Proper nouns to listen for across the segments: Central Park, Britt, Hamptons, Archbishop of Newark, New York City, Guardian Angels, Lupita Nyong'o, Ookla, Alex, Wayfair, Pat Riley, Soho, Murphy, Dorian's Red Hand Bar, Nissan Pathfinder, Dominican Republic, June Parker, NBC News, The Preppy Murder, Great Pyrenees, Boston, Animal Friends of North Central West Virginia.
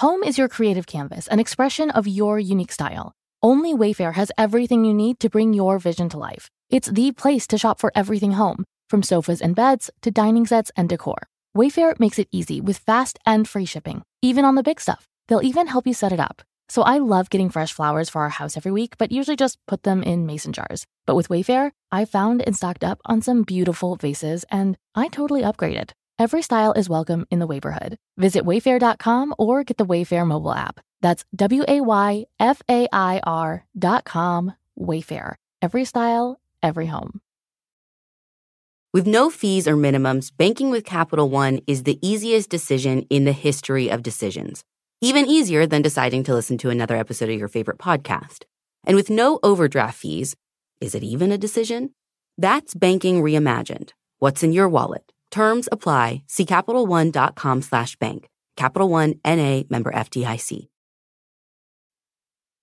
Home is your creative canvas, an expression of your unique style. Only Wayfair has everything you need to bring your vision to life. It's the place to shop for everything home, from sofas and beds to dining sets and decor. Wayfair makes it easy with fast and free shipping, even on the big stuff. They'll even help you set it up. So I love getting fresh flowers for our house every week, but usually just put them in mason jars. But with Wayfair, I found and stocked up on some beautiful vases, and I totally upgraded. Every style is welcome in the Wayborhood. Visit wayfair.com or get the Wayfair mobile app. That's WAYFAIR.com, Wayfair. Every style, every home. With no fees or minimums, banking with Capital One is the easiest decision in the history of decisions. Even easier than deciding to listen to another episode of your favorite podcast. And with no overdraft fees, is it even a decision? That's banking reimagined. What's in your wallet? Terms apply. See CapitalOne.com/bank. Capital One, N.A., member FDIC.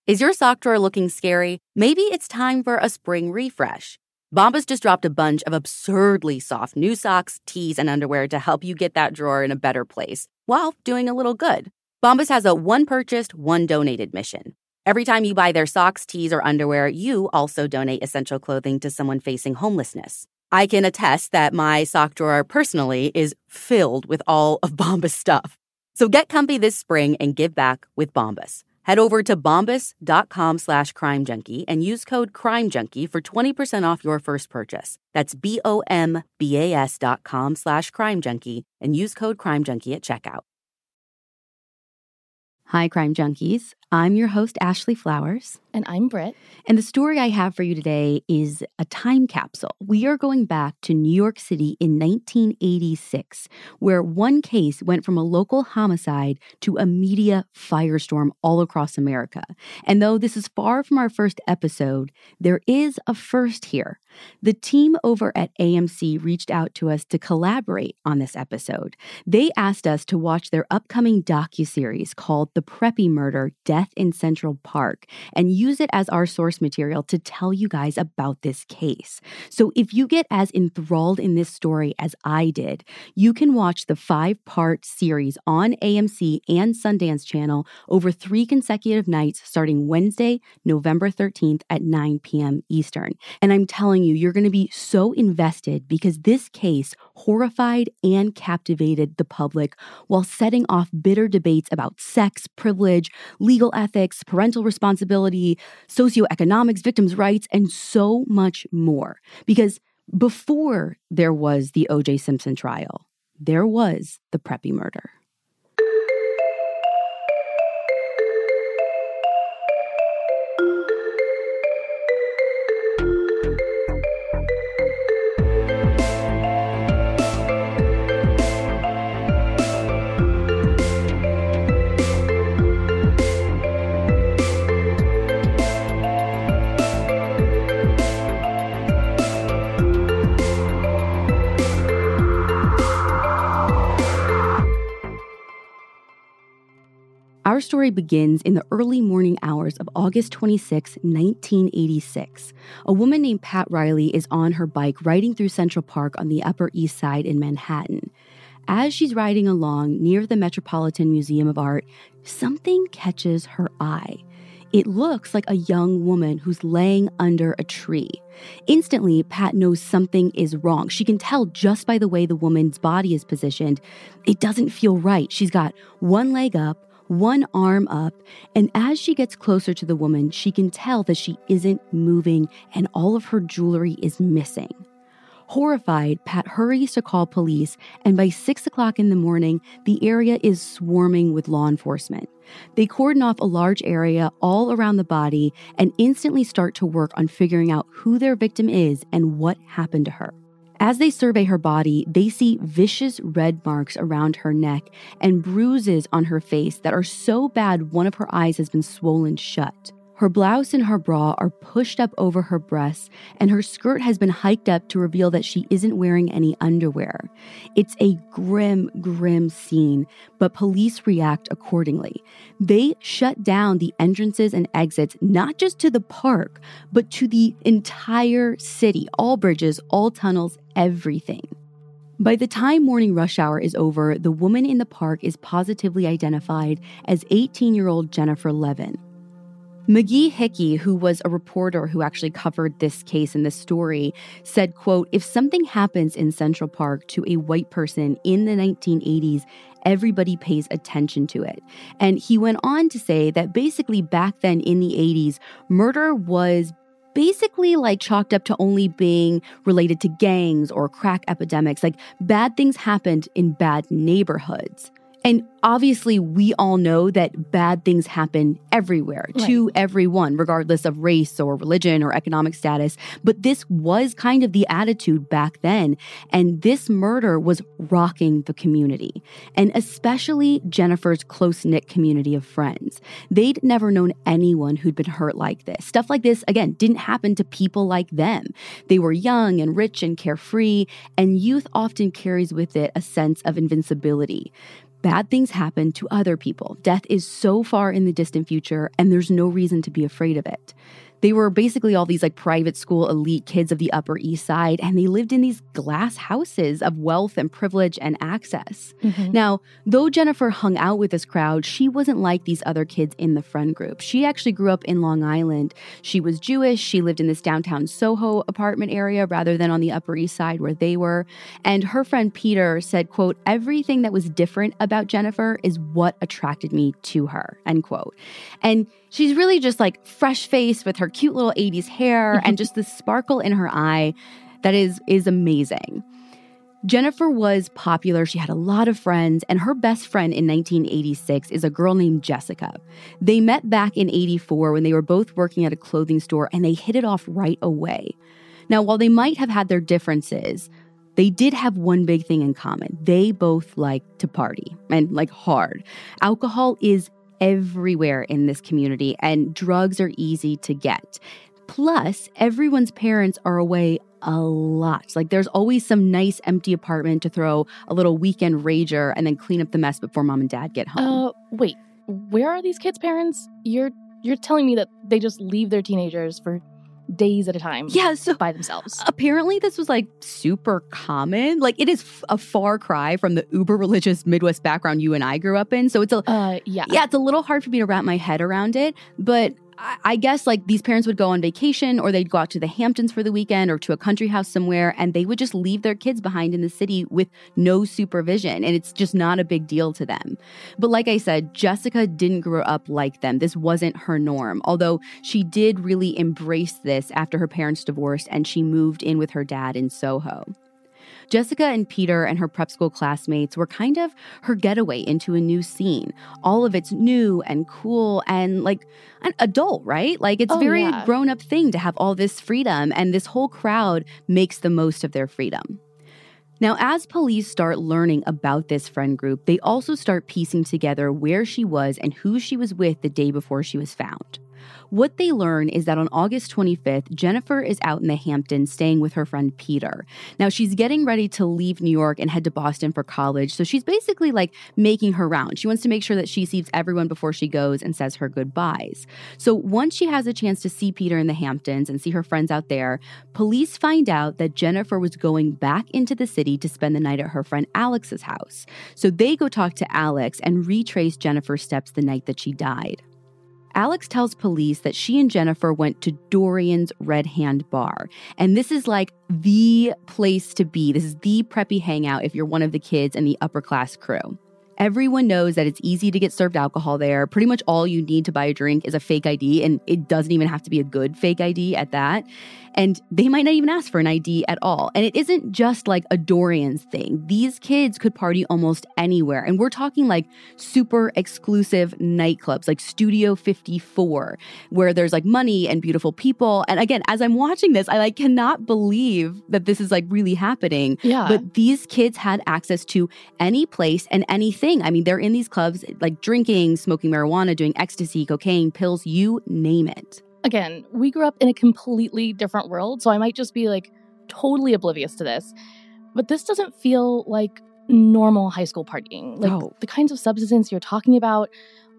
Is your sock drawer looking scary? Maybe it's time for a spring refresh. Bombas just dropped a bunch of absurdly soft new socks, tees, and underwear to help you get that drawer in a better place while doing a little good. Bombas has a one purchased, one donated mission. Every time you buy their socks, tees, or underwear, you also donate essential clothing to someone facing homelessness. I can attest that my sock drawer personally is filled with all of Bombas stuff. So get comfy this spring and give back with Bombas. Head over to bombas.com/crime junkie and use code CRIMEJunkie for 20% off your first purchase. That's BOMBAS.com/crime junkie and use code CRIMEJunkie at checkout. Hi, Crime Junkies. I'm your host, Ashley Flowers. And I'm Britt. And the story I have for you today is a time capsule. We are going back to New York City in 1986, where one case went from a local homicide to a media firestorm all across America. And though this is far from our first episode, there is a first here. The team over at AMC reached out to us to collaborate on this episode. They asked us to watch their upcoming docuseries called The Preppy Murder, Death in Central Park, and use it as our source material to tell you guys about this case. So if you get as enthralled in this story as I did, you can watch the 5-part series on AMC and Sundance Channel over 3 consecutive nights starting Wednesday, November 13th at 9 p.m. Eastern. And I'm telling you, you're going to be so invested because this case horrified and captivated the public while setting off bitter debates about sex, privilege, legal ethics, parental responsibility, socioeconomics, victims' rights, and so much more. Because before there was the O.J. Simpson trial, there was the Preppy Murder. Our story begins in the early morning hours of August 26, 1986. A woman named Pat Riley is on her bike riding through Central Park on the Upper East Side in Manhattan. As she's riding along near the Metropolitan Museum of Art, something catches her eye. It looks like a young woman who's laying under a tree. Instantly, Pat knows something is wrong. She can tell just by the way the woman's body is positioned. It doesn't feel right. She's got one leg up, one arm up, and as she gets closer to the woman, she can tell that she isn't moving and all of her jewelry is missing. Horrified, Pat hurries to call police, and by 6 o'clock in the morning, the area is swarming with law enforcement. They cordon off a large area all around the body and instantly start to work on figuring out who their victim is and what happened to her. As they survey her body, they see vicious red marks around her neck and bruises on her face that are so bad one of her eyes has been swollen shut. Her blouse and her bra are pushed up over her breasts, and her skirt has been hiked up to reveal that she isn't wearing any underwear. It's a grim, grim scene, but police react accordingly. They shut down the entrances and exits, not just to the park, but to the entire city, all bridges, all tunnels, everything. By the time morning rush hour is over, the woman in the park is positively identified as 18-year-old Jennifer Levin. McGee Hickey, who was a reporter who actually covered this case and this story, said, quote, "If something happens in Central Park to a white person in the 1980s, everybody pays attention to it." And he went on to say that basically back then in the 80s, murder was basically like chalked up to only being related to gangs or crack epidemics. Like bad things happened in bad neighborhoods. And obviously, we all know that bad things happen everywhere, right, to everyone, regardless of race or religion or economic status. But this was kind of the attitude back then. And this murder was rocking the community, and especially Jennifer's close-knit community of friends. They'd never known anyone who'd been hurt like this. Stuff like this, again, didn't happen to people like them. They were young and rich and carefree, and youth often carries with it a sense of invincibility. Bad things happen to other people. Death is so far in the distant future, and there's no reason to be afraid of it. They were basically all these like private school elite kids of the Upper East Side, and they lived in these glass houses of wealth and privilege and access. Mm-hmm. Now, though Jennifer hung out with this crowd, she wasn't like these other kids in the friend group. She actually grew up in Long Island. She was Jewish. She lived in this downtown Soho apartment area rather than on the Upper East Side where they were. And her friend Peter said, quote, "Everything that was different about Jennifer is what attracted me to her," end quote. And she's really just like fresh-faced with her cute little 80s hair and just this sparkle in her eye that is amazing. Jennifer was popular. She had a lot of friends, and her best friend in 1986 is a girl named Jessica. They met back in 84 when they were both working at a clothing store, and they hit it off right away. Now, while they might have had their differences, they did have one big thing in common. They both liked to party, and like hard. Alcohol is everywhere in this community, and drugs are easy to get. Plus, everyone's parents are away a lot. Like, there's always some nice empty apartment to throw a little weekend rager and then clean up the mess before mom and dad get home. Wait, where are these kids' parents? You're telling me that they just leave their teenagers for days at a time, so by themselves. Apparently this was like super common. Like it is a far cry from the uber religious Midwest background you and I grew up in. So it's a it's a little hard for me to wrap my head around it. But I guess like these parents would go on vacation, or they'd go out to the Hamptons for the weekend or to a country house somewhere, and they would just leave their kids behind in the city with no supervision. And it's just not a big deal to them. But like I said, Jessica didn't grow up like them. This wasn't her norm, although she did really embrace this after her parents divorced and she moved in with her dad in Soho. Jessica and Peter and her prep school classmates were kind of her getaway into a new scene. All of it's new and cool and like an adult, right? Like it's very grown-up thing to have all this freedom, and this whole crowd makes the most of their freedom. Now, as police start learning about this friend group, they also start piecing together where she was and who she was with the day before she was found. What they learn is that on August 25th, Jennifer is out in the Hamptons staying with her friend Peter. Now, she's getting ready to leave New York and head to Boston for college, so she's basically like making her round. She wants to make sure that she sees everyone before she goes and says her goodbyes. So once she has a chance to see Peter in the Hamptons and see her friends out there, police find out that Jennifer was going back into the city to spend the night at her friend Alex's house. So they go talk to Alex and retrace Jennifer's steps the night that she died. Alex tells police that she and Jennifer went to Dorian's Red Hand Bar. And this is like the place to be. This is the preppy hangout if you're one of the kids in the upper class crew. Everyone knows that it's easy to get served alcohol there. Pretty much all you need to buy a drink is a fake ID, and it doesn't even have to be a good fake ID at that. And they might not even ask for an ID at all. And it isn't just like a Dorian's thing. These kids could party almost anywhere. And we're talking like super exclusive nightclubs, like Studio 54, where there's like money and beautiful people. And again, as I'm watching this, I like cannot believe that this is like really happening. Yeah. But these kids had access to any place and anything. I mean, they're in these clubs like drinking, smoking marijuana, doing ecstasy, cocaine, pills, you name it. Again, we grew up in a completely different world, so I might just be, like, totally oblivious to this. But this doesn't feel like normal high school partying. Like, the kinds of substances you're talking about,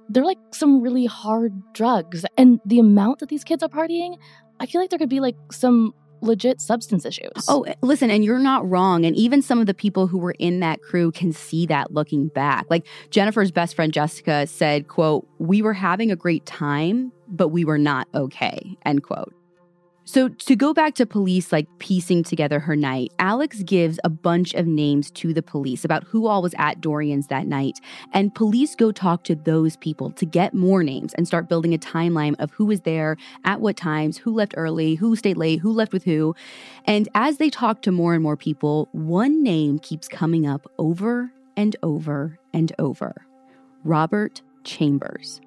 they're, like, some really hard drugs. And the amount that these kids are partying, I feel like there could be, like, some legit substance issues. Oh, listen, and you're not wrong. And even some of the people who were in that crew can see that looking back. Like Jennifer's best friend, Jessica, said, quote, "We were having a great time, but we were not okay," end quote. So to go back to police, like, piecing together her night, Alex gives a bunch of names to the police about who all was at Dorian's that night. And police go talk to those people to get more names and start building a timeline of who was there, at what times, who left early, who stayed late, who left with who. And as they talk to more and more people, one name keeps coming up over and over and over. Robert Chambers.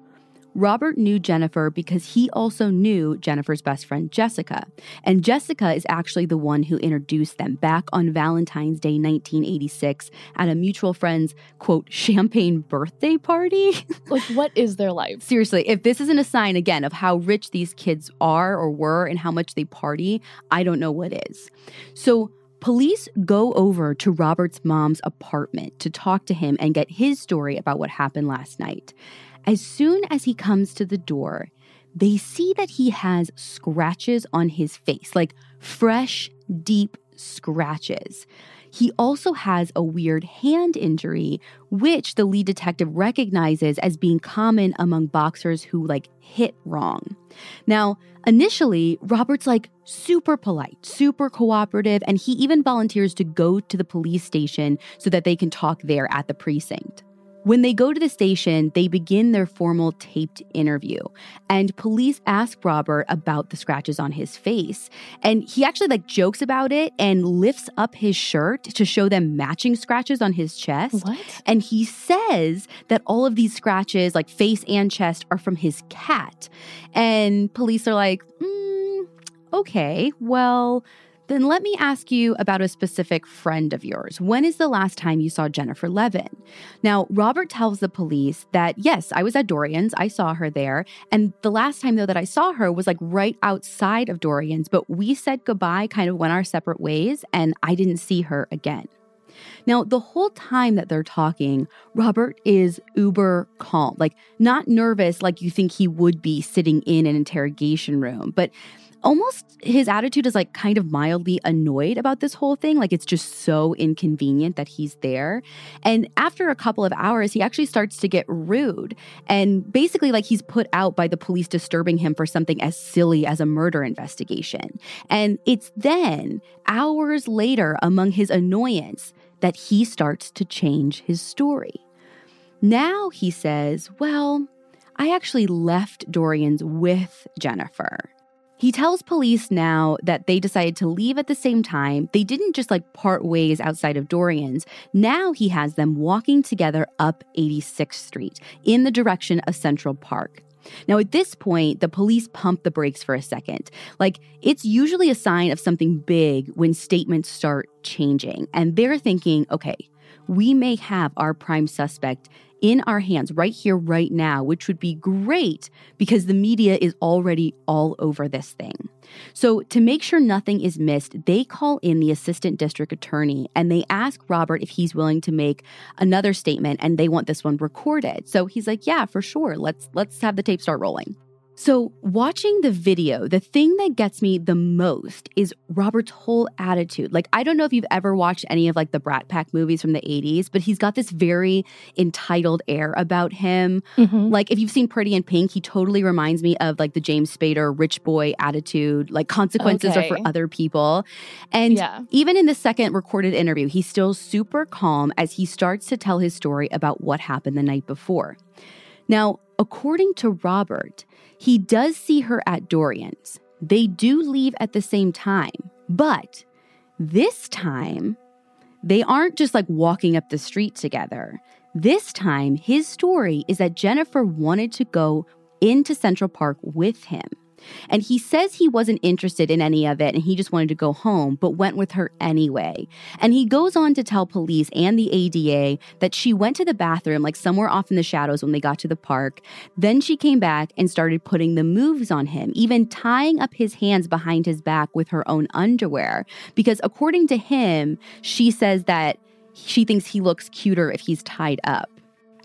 Robert knew Jennifer because he also knew Jennifer's best friend, Jessica. And Jessica is actually the one who introduced them back on Valentine's Day, 1986, at a mutual friend's, quote, champagne birthday party. Like, what is their life? Seriously, if this isn't a sign, again, of how rich these kids are or were and how much they party, I don't know what is. So police go over to Robert's mom's apartment to talk to him and get his story about what happened last night. As soon as he comes to the door, they see that he has scratches on his face, like fresh, deep scratches. He also has a weird hand injury, which the lead detective recognizes as being common among boxers who, like, hit wrong. Now, initially, Robert's, like, super polite, super cooperative, and he even volunteers to go to the police station so that they can talk there at the precinct. When they go to the station, they begin their formal taped interview, and police ask Robert about the scratches on his face, and he actually, like, jokes about it and lifts up his shirt to show them matching scratches on his chest. What? And he says that all of these scratches, like face and chest, are from his cat. And police are like, okay, well, then let me ask you about a specific friend of yours. When is the last time you saw Jennifer Levin? Now, Robert tells the police that, yes, I was at Dorian's. I saw her there. And the last time, though, that I saw her was, like, right outside of Dorian's. But we said goodbye, kind of went our separate ways, and I didn't see her again. Now, the whole time that they're talking, Robert is uber calm, like, not nervous like you think he would be sitting in an interrogation room. But almost his attitude is, like, kind of mildly annoyed about this whole thing. Like, it's just so inconvenient that he's there. And after a couple of hours, he actually starts to get rude. And basically, like, he's put out by the police disturbing him for something as silly as a murder investigation. And it's then, hours later, among his annoyance, that he starts to change his story. Now he says, well, I actually left Dorian's with Jennifer. He tells police now that they decided to leave at the same time. They didn't just, like, part ways outside of Dorian's. Now he has them walking together up 86th Street in the direction of Central Park. Now, at this point, the police pump the brakes for a second. Like, it's usually a sign of something big when statements start changing. And they're thinking, okay, we may have our prime suspect in our hands right here, right now, which would be great because the media is already all over this thing. So to make sure nothing is missed, they call in the assistant district attorney and they ask Robert if he's willing to make another statement, and they want this one recorded. So he's like, yeah, for sure. Let's have the tape start rolling. So watching the video, the thing that gets me the most is Robert's whole attitude. Like, I don't know if you've ever watched any of like the Brat Pack movies from the 80s, but he's got this very entitled air about him. Mm-hmm. Like, if you've seen Pretty in Pink, he totally reminds me of like the James Spader rich boy attitude, like consequences are for other people. And even in the second recorded interview, he's still super calm as he starts to tell his story about what happened the night before. Now, according to Robert, he does see her at Dorian's. They do leave at the same time, but this time, they aren't just like walking up the street together. This time, his story is that Jennifer wanted to go into Central Park with him. And he says he wasn't interested in any of it and he just wanted to go home, but went with her anyway. And he goes on to tell police and the ADA that she went to the bathroom like somewhere off in the shadows when they got to the park. Then she came back and started putting the moves on him, even tying up his hands behind his back with her own underwear. Because according to him, she says that she thinks he looks cuter if he's tied up.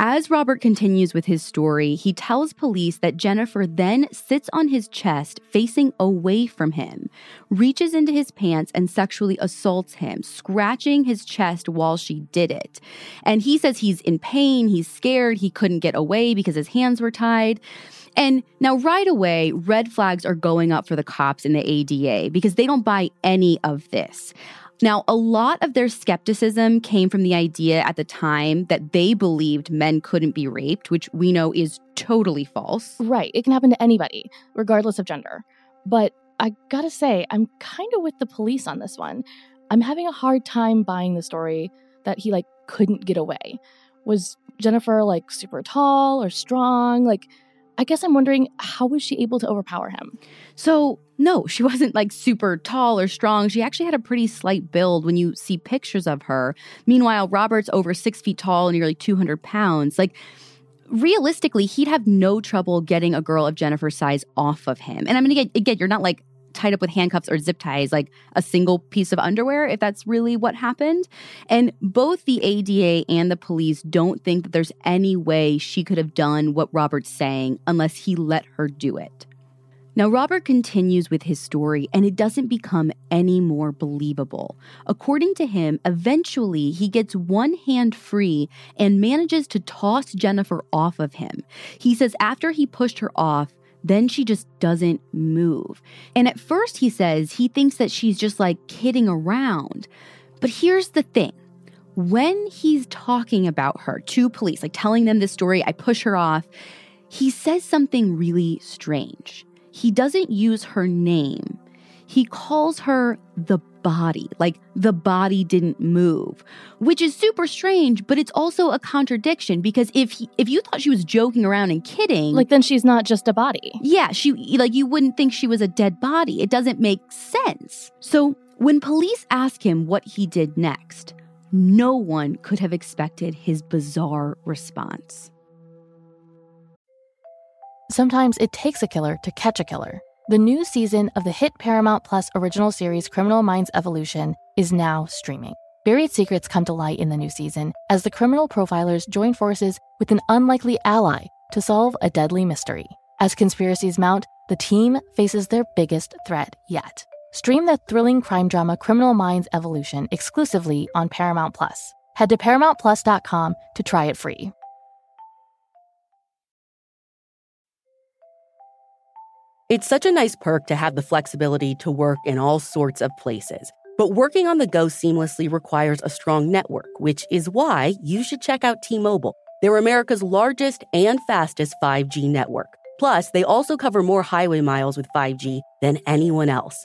As Robert continues with his story, he tells police that Jennifer then sits on his chest, facing away from him, reaches into his pants and sexually assaults him, scratching his chest while she did it. And he says he's in pain, he's scared, he couldn't get away because his hands were tied. And now right away, red flags are going up for the cops and the ADA because they don't buy any of this. Now, a lot of their skepticism came from the idea at the time that they believed men couldn't be raped, which we know is totally false. Right. It can happen to anybody, regardless of gender. But I gotta say, I'm kind of with the police on this one. I'm having a hard time buying the story that he, like, couldn't get away. Was Jennifer, like, super tall or strong? Like, I guess I'm wondering, how was she able to overpower him? So, no, she wasn't like super tall or strong. She actually had a pretty slight build when you see pictures of her. Meanwhile, Robert's over 6 feet tall and nearly 200 pounds. Like, realistically, he'd have no trouble getting a girl of Jennifer's size off of him. And I mean, again, you're not like tied up with handcuffs or zip ties, like a single piece of underwear, if that's really what happened. And both the ADA and the police don't think that there's any way she could have done what Robert's saying unless he let her do it. Now, Robert continues with his story, and it doesn't become any more believable. According to him, eventually he gets one hand free and manages to toss Jennifer off of him. He says after he pushed her off, then she just doesn't move. And at first, he says, he thinks that she's just like kidding around. But here's the thing. When he's talking about her to police, like telling them this story, I push her off, he says something really strange. He doesn't use her name. He calls her the body, like the body didn't move, which is super strange, but it's also a contradiction because if you thought she was joking around and kidding, like, then she's not just a body. Yeah, she, like, you wouldn't think she was a dead body. It doesn't make sense. So when police ask him what he did next, no one could have expected his bizarre response. Sometimes it takes a killer to catch a killer. The new season of the hit Paramount Plus original series Criminal Minds Evolution is now streaming. Buried secrets come to light in the new season as the criminal profilers join forces with an unlikely ally to solve a deadly mystery. As conspiracies mount, the team faces their biggest threat yet. Stream the thrilling crime drama Criminal Minds Evolution exclusively on Paramount Plus. Head to ParamountPlus.com to try it free. It's such a nice perk to have the flexibility to work in all sorts of places. But working on the go seamlessly requires a strong network, which is why you should check out T-Mobile. They're America's largest and fastest 5G network. Plus, they also cover more highway miles with 5G than anyone else.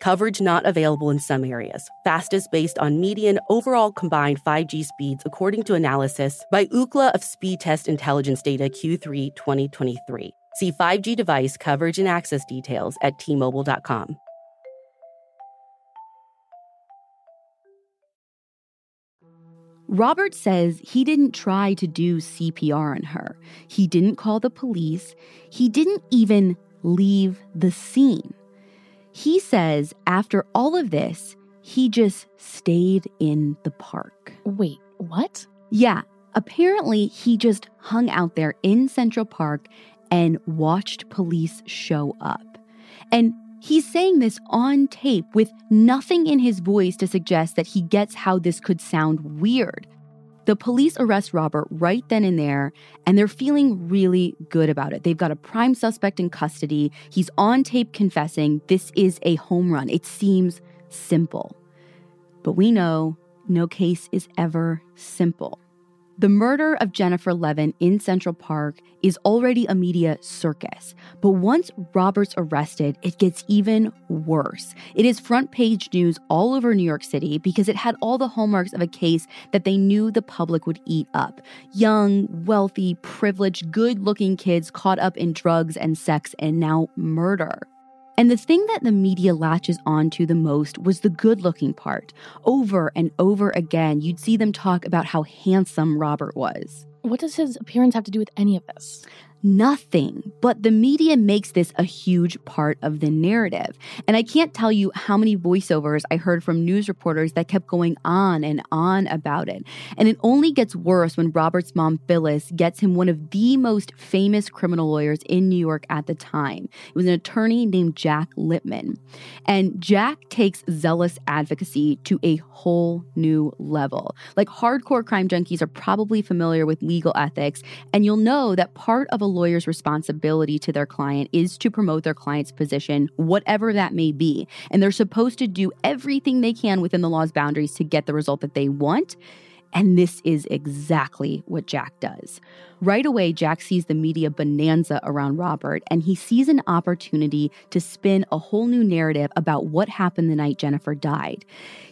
Coverage not available in some areas. Fastest based on median overall combined 5G speeds, according to analysis by Ookla of Speedtest Intelligence data Q3 2023. See 5G device coverage and access details at T-Mobile.com. Robert says he didn't try to do CPR on her. He didn't call the police. He didn't even leave the scene. He says after all of this, he just stayed in the park. Wait, what? Yeah, apparently he just hung out there in Central Park and watched police show up. And he's saying this on tape with nothing in his voice to suggest that he gets how this could sound weird. The police arrest Robert right then and there, and they're feeling really good about it. They've got a prime suspect in custody. He's on tape confessing this is a home run. It seems simple. But we know no case is ever simple. The murder of Jennifer Levin in Central Park is already a media circus. But once Robert's arrested, it gets even worse. It is front-page news all over New York City because it had all the hallmarks of a case that they knew the public would eat up. Young, wealthy, privileged, good-looking kids caught up in drugs and sex and now murder. And the thing that the media latches onto the most was the good-looking part. Over and over again, you'd see them talk about how handsome Robert was. What does his appearance have to do with any of this? Nothing. But the media makes this a huge part of the narrative. And I can't tell you how many voiceovers I heard from news reporters that kept going on and on about it. And it only gets worse when Robert's mom, Phyllis, gets him one of the most famous criminal lawyers in New York at the time. It was an attorney named Jack Litman. And Jack takes zealous advocacy to a whole new level. Like, hardcore crime junkies are probably familiar with legal ethics, and you'll know that part of a lawyer's responsibility to their client is to promote their client's position, whatever that may be. And they're supposed to do everything they can within the law's boundaries to get the result that they want. And this is exactly what Jack does. Right away, Jack sees the media bonanza around Robert, and he sees an opportunity to spin a whole new narrative about what happened the night Jennifer died.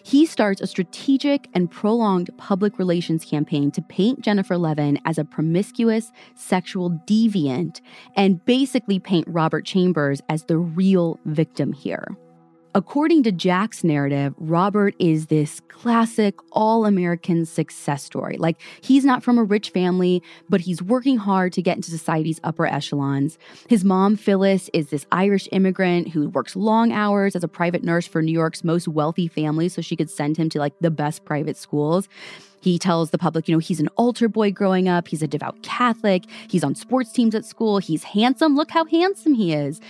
He starts a strategic and prolonged public relations campaign to paint Jennifer Levin as a promiscuous sexual deviant and basically paint Robert Chambers as the real victim here. According to Jack's narrative, Robert is this classic all-American success story. Like, he's not from a rich family, but he's working hard to get into society's upper echelons. His mom, Phyllis, is this Irish immigrant who works long hours as a private nurse for New York's most wealthy family so she could send him to, like, the best private schools. He tells the public, you know, he's an altar boy growing up. He's a devout Catholic. He's on sports teams at school. He's handsome. Look how handsome he is.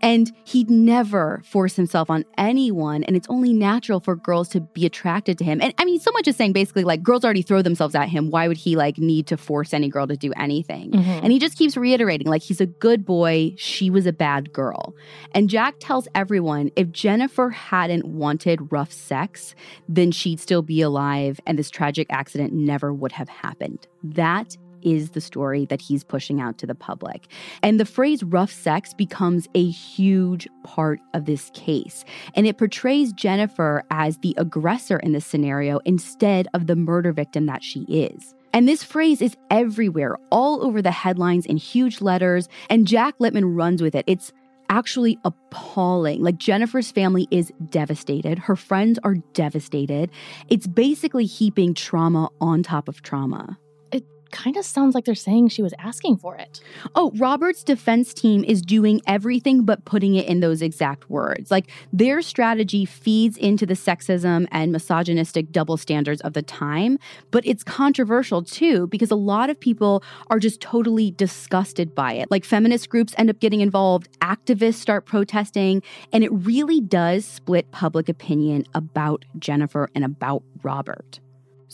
And he'd never force himself on anyone. And it's only natural for girls to be attracted to him. And I mean, so much is saying basically, like, girls already throw themselves at him. Why would he, like, need to force any girl to do anything? Mm-hmm. And he just keeps reiterating, like, he's a good boy. She was a bad girl. And Jack tells everyone if Jennifer hadn't wanted rough sex, then she'd still be alive. And this tragic accident never would have happened. That is the story that he's pushing out to the public. And the phrase rough sex becomes a huge part of this case. And it portrays Jennifer as the aggressor in this scenario instead of the murder victim that she is. And this phrase is everywhere, all over the headlines in huge letters. And Jack Litman runs with it. It's actually appalling. Like, Jennifer's family is devastated. Her friends are devastated. It's basically heaping trauma on top of trauma. It kind of sounds like they're saying she was asking for it. Oh, Robert's defense team is doing everything but putting it in those exact words. Like, their strategy feeds into the sexism and misogynistic double standards of the time, but it's controversial too because a lot of people are just totally disgusted by it. Like, feminist groups end up getting involved, activists start protesting, and it really does split public opinion about Jennifer and about Robert.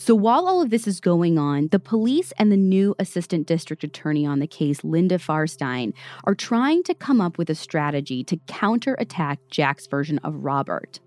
So while all of this is going on, the police and the new assistant district attorney on the case, Linda Fairstein, are trying to come up with a strategy to counterattack Jack's version of Robert.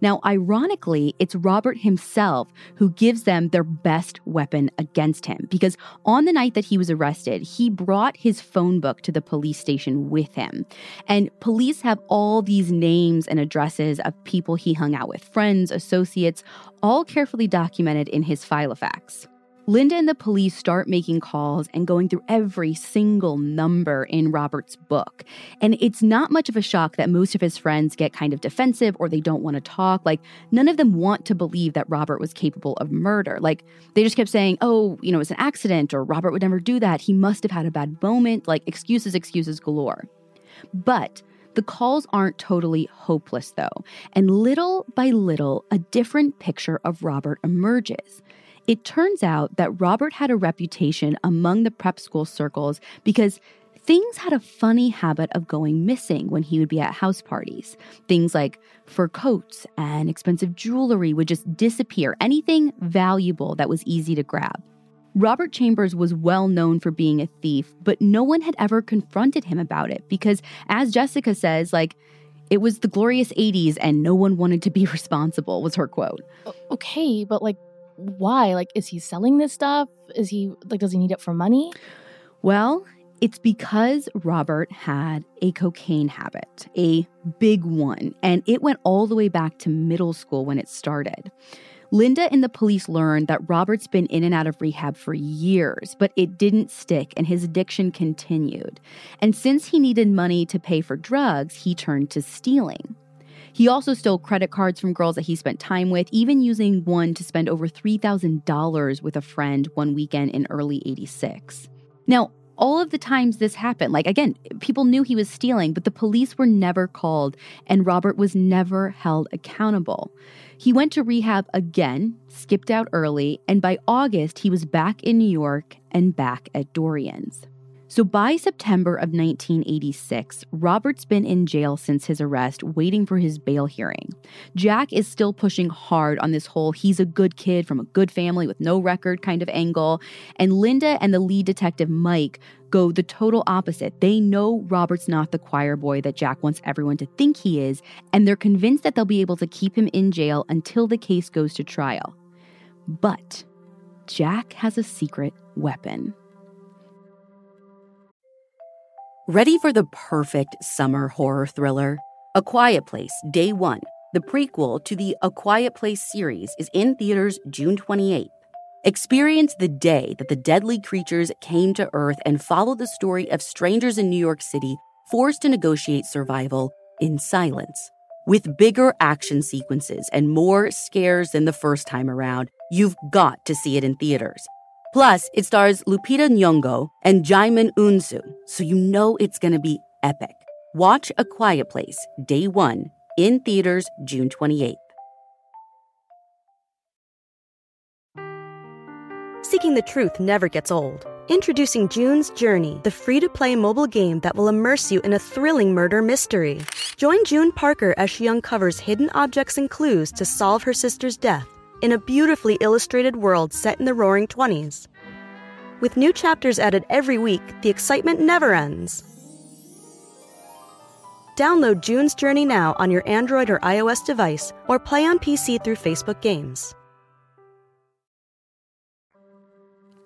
Now, ironically, it's Robert himself who gives them their best weapon against him because on the night that he was arrested, he brought his phone book to the police station with him. And police have all these names and addresses of people he hung out with, friends, associates, all carefully documented in his Filofax. Linda and the police start making calls and going through every single number in Robert's book. And it's not much of a shock that most of his friends get kind of defensive or they don't want to talk. Like, none of them want to believe that Robert was capable of murder. Like, they just kept saying, oh, you know, it's an accident, or Robert would never do that. He must have had a bad moment. Like, excuses galore. But the calls aren't totally hopeless, though. And little by little, a different picture of Robert emerges. It turns out that Robert had a reputation among the prep school circles because things had a funny habit of going missing when he would be at house parties. Things like fur coats and expensive jewelry would just disappear, anything valuable that was easy to grab. Robert Chambers was well known for being a thief, but no one had ever confronted him about it because, as Jessica says, like, it was the glorious 80s and no one wanted to be responsible, was her quote. Okay, but like, why? Like, is he selling this stuff? Is he, like, does he need it for money? Well, it's because Robert had a cocaine habit, a big one, and it went all the way back to middle school when it started. Linda and the police learned that Robert's been in and out of rehab for years, but it didn't stick and his addiction continued. And since he needed money to pay for drugs, he turned to stealing. He also stole credit cards from girls that he spent time with, even using one to spend over $3,000 with a friend one weekend in early 86. Now, all of the times this happened, like, again, people knew he was stealing, but the police were never called and Robert was never held accountable. He went to rehab again, skipped out early, and by August, he was back in New York and back at Dorian's. So by September of 1986, Robert's been in jail since his arrest, waiting for his bail hearing. Jack is still pushing hard on this whole he's a good kid from a good family with no record kind of angle. And Linda and the lead detective, Mike, go the total opposite. They know Robert's not the choir boy that Jack wants everyone to think he is, and they're convinced that they'll be able to keep him in jail until the case goes to trial. But Jack has a secret weapon. Ready for the perfect summer horror thriller? A Quiet Place Day One, the prequel to the A Quiet Place series, is in theaters June 28th. Experience the day that the deadly creatures came to Earth and follow the story of strangers in New York City forced to negotiate survival in silence. With bigger action sequences and more scares than the first time around, you've got to see it in theaters. Plus, it stars Lupita Nyong'o and Jaimin Unsu, so you know it's going to be epic. Watch A Quiet Place, Day One, in theaters June 28th. Seeking the truth never gets old. Introducing June's Journey, the free-to-play mobile game that will immerse you in a thrilling murder mystery. Join June Parker as she uncovers hidden objects and clues to solve her sister's death in a beautifully illustrated world set in the roaring 20s. With new chapters added every week, the excitement never ends. Download June's Journey now on your Android or iOS device, or play on PC through Facebook Games.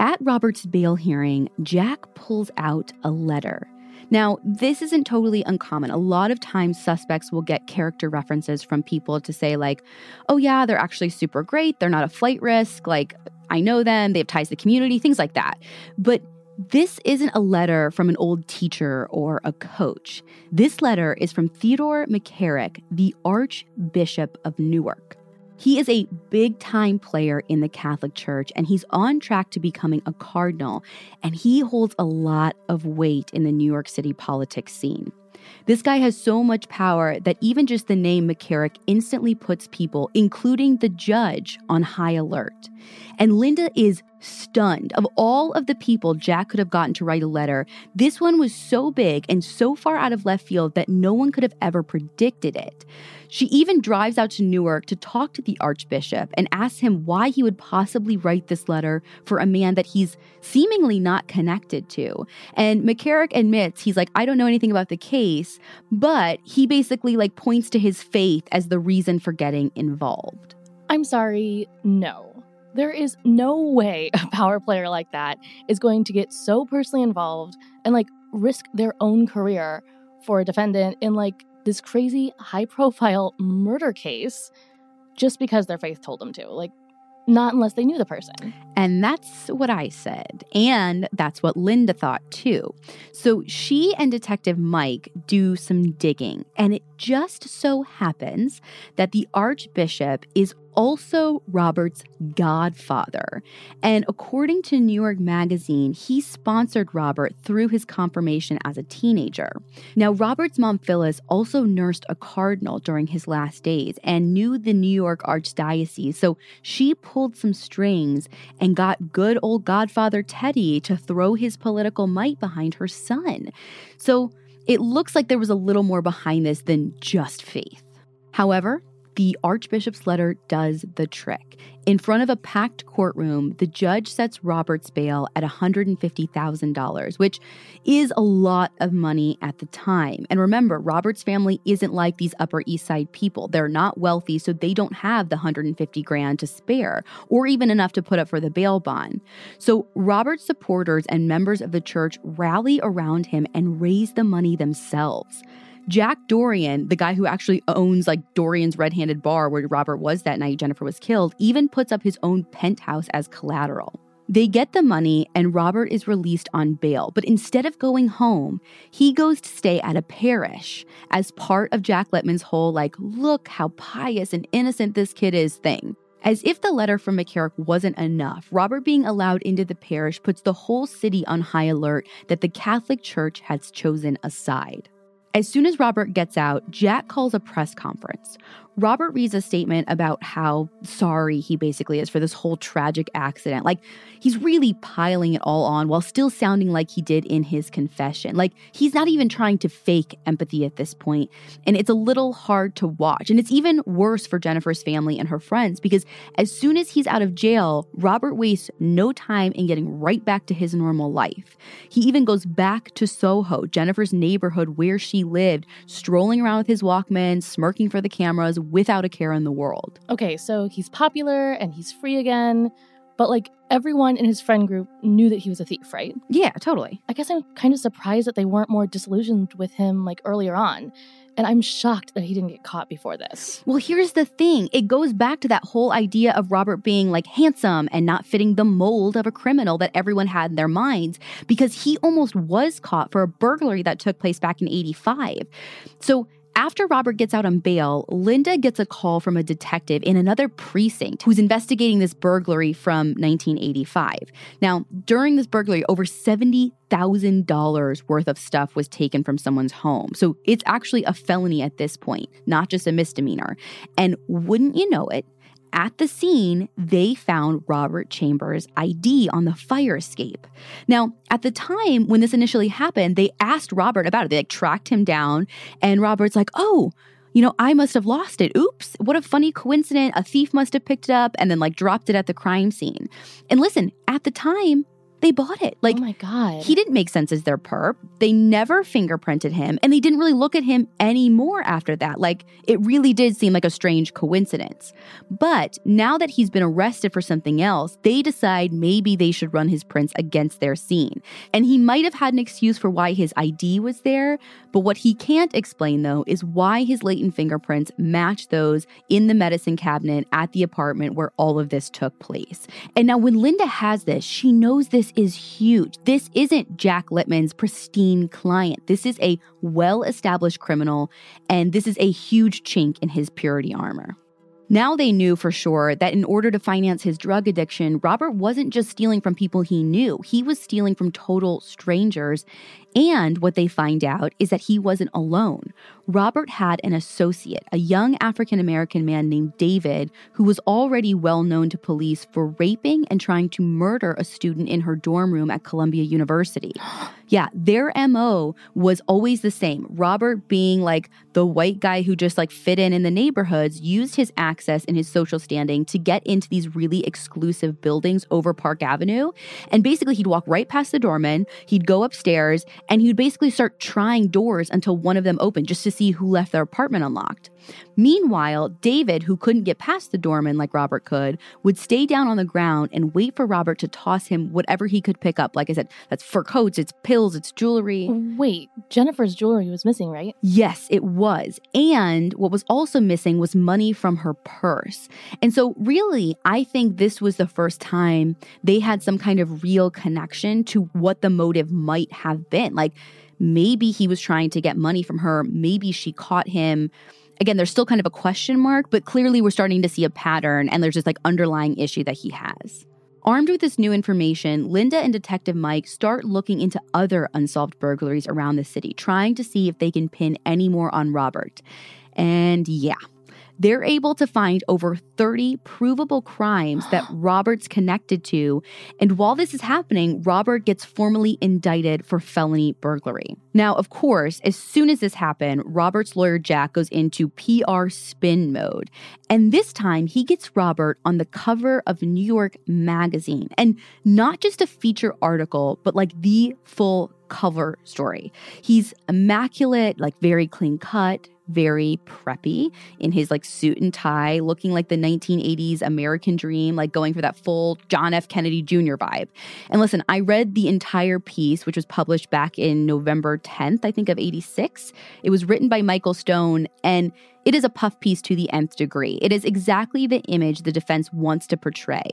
At Robert's bail hearing, Jack pulls out a letter. Now, this isn't totally uncommon. A lot of times suspects will get character references from people to say, like, oh yeah, they're actually super great. They're not a flight risk. Like, I know them. They have ties to the community, things like that. But this isn't a letter from an old teacher or a coach. This letter is from Theodore McCarrick, the Archbishop of Newark. He is a big-time player in the Catholic Church, and he's on track to becoming a cardinal, and he holds a lot of weight in the New York City politics scene. This guy has so much power that even just the name McCarrick instantly puts people, including the judge, on high alert. And Linda is stunned. Of all of the people Jack could have gotten to write a letter, this one was so big and so far out of left field that no one could have ever predicted it. She even drives out to Newark to talk to the Archbishop and asks him why he would possibly write this letter for a man that he's seemingly not connected to. And McCarrick admits, he's like, I don't know anything about the case, but he basically like points to his faith as the reason for getting involved. I'm sorry, no. There is no way a power player like that is going to get so personally involved and, like, risk their own career for a defendant in, like, this crazy high-profile murder case just because their faith told them to. Like, Not unless they knew the person. And that's what I said. And that's what Linda thought, too. So she and Detective Mike do some digging. And it just so happens that the Archbishop is also Robert's godfather. And according to New York Magazine, he sponsored Robert through his confirmation as a teenager. Now, Robert's mom, Phyllis, also nursed a cardinal during his last days and knew the New York Archdiocese. So she pulled some strings and got good old godfather Teddy to throw his political might behind her son. So it looks like there was a little more behind this than just faith. However, the Archbishop's letter does the trick. In front of a packed courtroom, the judge sets Robert's bail at $150,000, which is a lot of money at the time. And remember, Robert's family isn't like these Upper East Side people. They're not wealthy, so they don't have the $150,000 to spare, or even enough to put up for the bail bond. So Robert's supporters and members of the church rally around him and raise the money themselves. Jack Dorian, the guy who actually owns Dorian's Red Hand Bar where Robert was that night Jennifer was killed, even puts up his own penthouse as collateral. They get the money and Robert is released on bail. But instead of going home, he goes to stay at a parish as part of Jack Litman's whole look how pious and innocent this kid is thing. As if the letter from McCarrick wasn't enough, Robert being allowed into the parish puts the whole city on high alert that the Catholic Church has chosen a side. As soon as Robert gets out, Jack calls a press conference. Robert reads a statement about how sorry he basically is for this whole tragic accident. He's really piling it all on while still sounding like he did in his confession. He's not even trying to fake empathy at this point, and it's a little hard to watch. And it's even worse for Jennifer's family and her friends because as soon as he's out of jail, Robert wastes no time in getting right back to his normal life. He even goes back to Soho, Jennifer's neighborhood where she lived, strolling around with his Walkman, smirking for the cameras, without a care in the world. Okay, so he's popular and he's free again, but everyone in his friend group knew that he was a thief, right? Yeah, totally. I guess I'm kind of surprised that they weren't more disillusioned with him earlier on. And I'm shocked that he didn't get caught before this. Well, here's the thing. It goes back to that whole idea of Robert being handsome and not fitting the mold of a criminal that everyone had in their minds because he almost was caught for a burglary that took place back in 1985. So after Robert gets out on bail, Linda gets a call from a detective in another precinct who's investigating this burglary from 1985. Now, during this burglary, over $70,000 worth of stuff was taken from someone's home. So it's actually a felony at this point, not just a misdemeanor. And wouldn't you know it, at the scene, they found Robert Chambers' ID on the fire escape. Now, at the time when this initially happened, they asked Robert about it. They tracked him down, and Robert's oh, I must have lost it. Oops, what a funny coincidence. A thief must have picked it up and then dropped it at the crime scene. And listen, at the time, they bought it. Oh my God. He didn't make sense as their perp. They never fingerprinted him, and they didn't really look at him anymore after that. It really did seem like a strange coincidence. But now that he's been arrested for something else, they decide maybe they should run his prints against their scene. And he might have had an excuse for why his ID was there, but what he can't explain, though, is why his latent fingerprints match those in the medicine cabinet at the apartment where all of this took place. And now when Linda has this, she knows this is huge. This isn't Jack Litman's pristine client. This is a well-established criminal, and this is a huge chink in his purity armor. Now they knew for sure that in order to finance his drug addiction, Robert wasn't just stealing from people he knew. He was stealing from total strangers. And what they find out is that he wasn't alone. Robert had an associate, a young African-American man named David, who was already well known to police for raping and trying to murder a student in her dorm room at Columbia University. Yeah, their MO was always the same. Robert, being the white guy who just fit in the neighborhoods, used his access and his social standing to get into these really exclusive buildings over Park Avenue. And basically, he'd walk right past the doorman, he'd go upstairs, and he'd basically start trying doors until one of them opened just to see who left their apartment unlocked. Meanwhile, David, who couldn't get past the doorman like Robert could, would stay down on the ground and wait for Robert to toss him whatever he could pick up. Like I said, that's fur coats, it's pills, it's jewelry. Wait, Jennifer's jewelry was missing, right? Yes, it was. And what was also missing was money from her purse. And so really, I think this was the first time they had some kind of real connection to what the motive might have been. Like, maybe he was trying to get money from her. Maybe she caught him. Again, there's still kind of a question mark, but clearly we're starting to see a pattern, and there's this like underlying issue that he has. Armed with this new information, Linda and Detective Mike start looking into other unsolved burglaries around the city, trying to see if they can pin any more on Robert. And yeah, they're able to find over 30 provable crimes that Robert's connected to. And while this is happening, Robert gets formally indicted for felony burglary. Now, of course, as soon as this happened, Robert's lawyer Jack goes into PR spin mode. And this time, he gets Robert on the cover of New York Magazine. And not just a feature article, but like the full cover story. He's immaculate, like very clean cut, very preppy in his like suit and tie, looking like the 1980s American dream, like going for that full John F. Kennedy Jr. vibe. And listen, I read the entire piece, which was published back in November 10th, I think, of 86. It was written by Michael Stone, and it is a puff piece to the nth degree. It is exactly the image the defense wants to portray.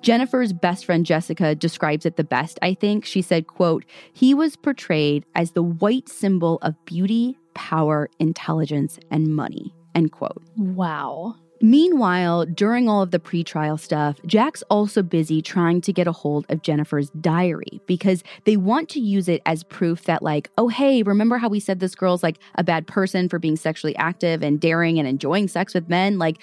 Jennifer's best friend, Jessica, describes it the best, I think. She said, quote, "He was portrayed as the white symbol of beauty, power, intelligence, and money," end quote. Wow. Meanwhile, during all of the pretrial stuff, Jack's also busy trying to get a hold of Jennifer's diary because they want to use it as proof that like, oh, hey, remember how we said this girl's like a bad person for being sexually active and daring and enjoying sex with men? Like,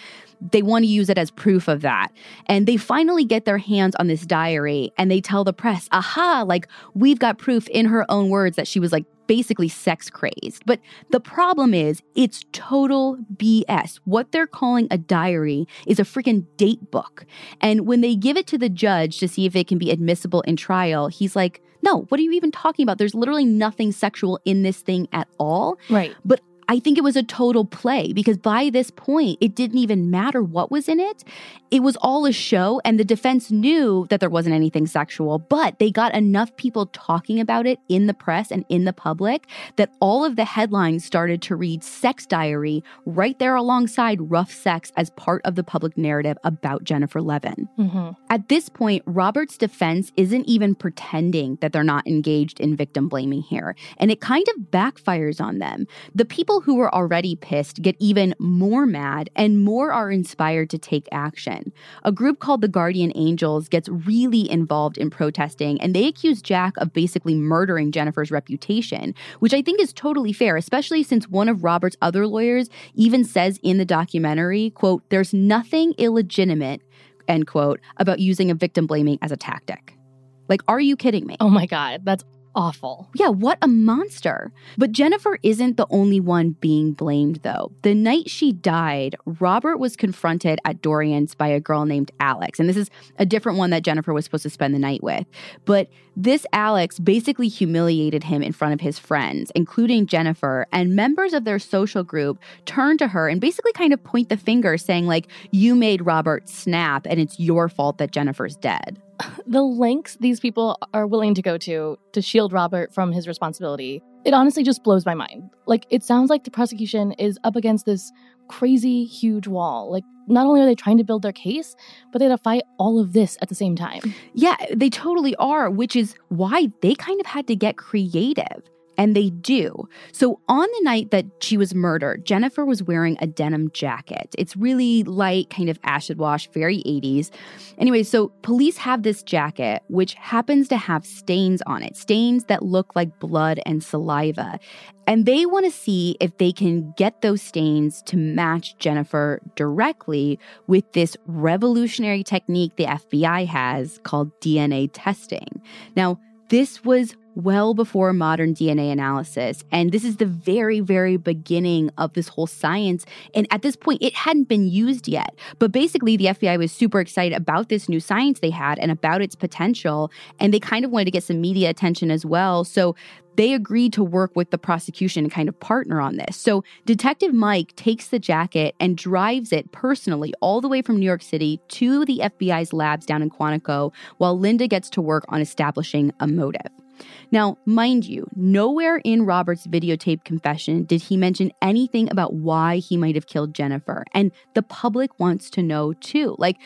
they want to use it as proof of that. And they finally get their hands on this diary and they tell the press, aha, like we've got proof in her own words that she was like basically sex crazed. But the problem is it's total BS. What they're calling a diary is a freaking date book. And when they give it to the judge to see if it can be admissible in trial, he's like, no, what are you even talking about? There's literally nothing sexual in this thing at all. Right. But I think it was a total play because by this point, it didn't even matter what was in it. It was all a show, and the defense knew that there wasn't anything sexual, but they got enough people talking about it in the press and in the public that all of the headlines started to read sex diary right there alongside rough sex as part of the public narrative about Jennifer Levin. Mm-hmm. At this point, Robert's defense isn't even pretending that they're not engaged in victim blaming here, and it kind of backfires on them. The people who were already pissed get even more mad and more are inspired to take action. A group called the Guardian Angels gets really involved in protesting, and they accuse Jack of basically murdering Jennifer's reputation, which I think is totally fair, especially since one of Robert's other lawyers even says in the documentary, quote, "There's nothing illegitimate," end quote, about using a victim blaming as a tactic. Like, are you kidding me? Oh my God, that's awful. Yeah, what a monster. But Jennifer isn't the only one being blamed, though. The night she died, Robert was confronted at Dorian's by a girl named Alex. And this is a different one that Jennifer was supposed to spend the night with. But this Alex basically humiliated him in front of his friends, including Jennifer, and members of their social group turn to her and basically kind of point the finger saying, like, you made Robert snap and it's your fault that Jennifer's dead. The lengths these people are willing to go to shield Robert from his responsibility, it honestly just blows my mind. Like, it sounds like the prosecution is up against this crazy huge wall. Like, not only are they trying to build their case, but they had to fight all of this at the same time. Yeah, they totally are, which is why they kind of had to get creative. And they do. So on the night that she was murdered, Jennifer was wearing a denim jacket. It's really light, kind of acid wash, very 80s. Anyway, so police have this jacket, which happens to have stains on it, stains that look like blood and saliva. And they want to see if they can get those stains to match Jennifer directly with this revolutionary technique the FBI has called DNA testing. Now, this was well before modern DNA analysis. And this is the very, very beginning of this whole science. And at this point, it hadn't been used yet. But basically, the FBI was super excited about this new science they had and about its potential. And they kind of wanted to get some media attention as well. So they agreed to work with the prosecution and kind of partner on this. So Detective Mike takes the jacket and drives it personally all the way from New York City to the FBI's labs down in Quantico, while Linda gets to work on establishing a motive. Now, mind you, nowhere in Robert's videotape confession did he mention anything about why he might have killed Jennifer. And the public wants to know, too. Like,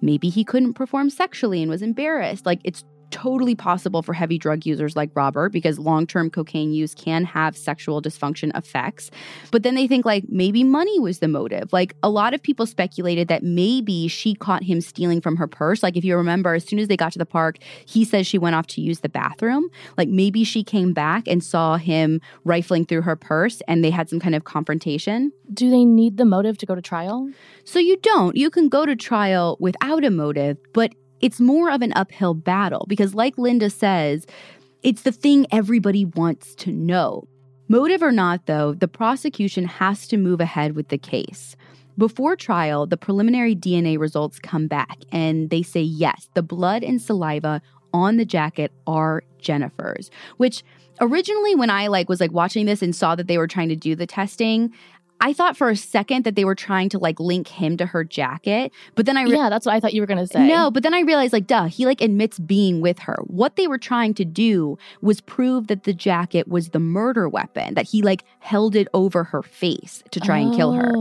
maybe he couldn't perform sexually and was embarrassed. Like, it's totally possible for heavy drug users like Robert, because long-term cocaine use can have sexual dysfunction effects. But then they think, like, maybe money was the motive. Like, a lot of people speculated that maybe she caught him stealing from her purse. Like, if you remember, as soon as they got to the park, he says she went off to use the bathroom. Like, maybe she came back and saw him rifling through her purse and they had some kind of confrontation. Do they need the motive to go to trial? So you don't. You can go to trial without a motive, but it's more of an uphill battle because, like Linda says, it's the thing everybody wants to know. Motive or not, though, the prosecution has to move ahead with the case. Before trial, the preliminary DNA results come back and they say, yes, the blood and saliva on the jacket are Jennifer's, which originally when I was watching this and saw that they were trying to do the testing, I thought for a second that they were trying to link him to her jacket, but then I yeah, that's what I thought you were going to say. No, but then I realized duh, he admits being with her. What they were trying to do was prove that the jacket was the murder weapon, that he held it over her face to try and kill her.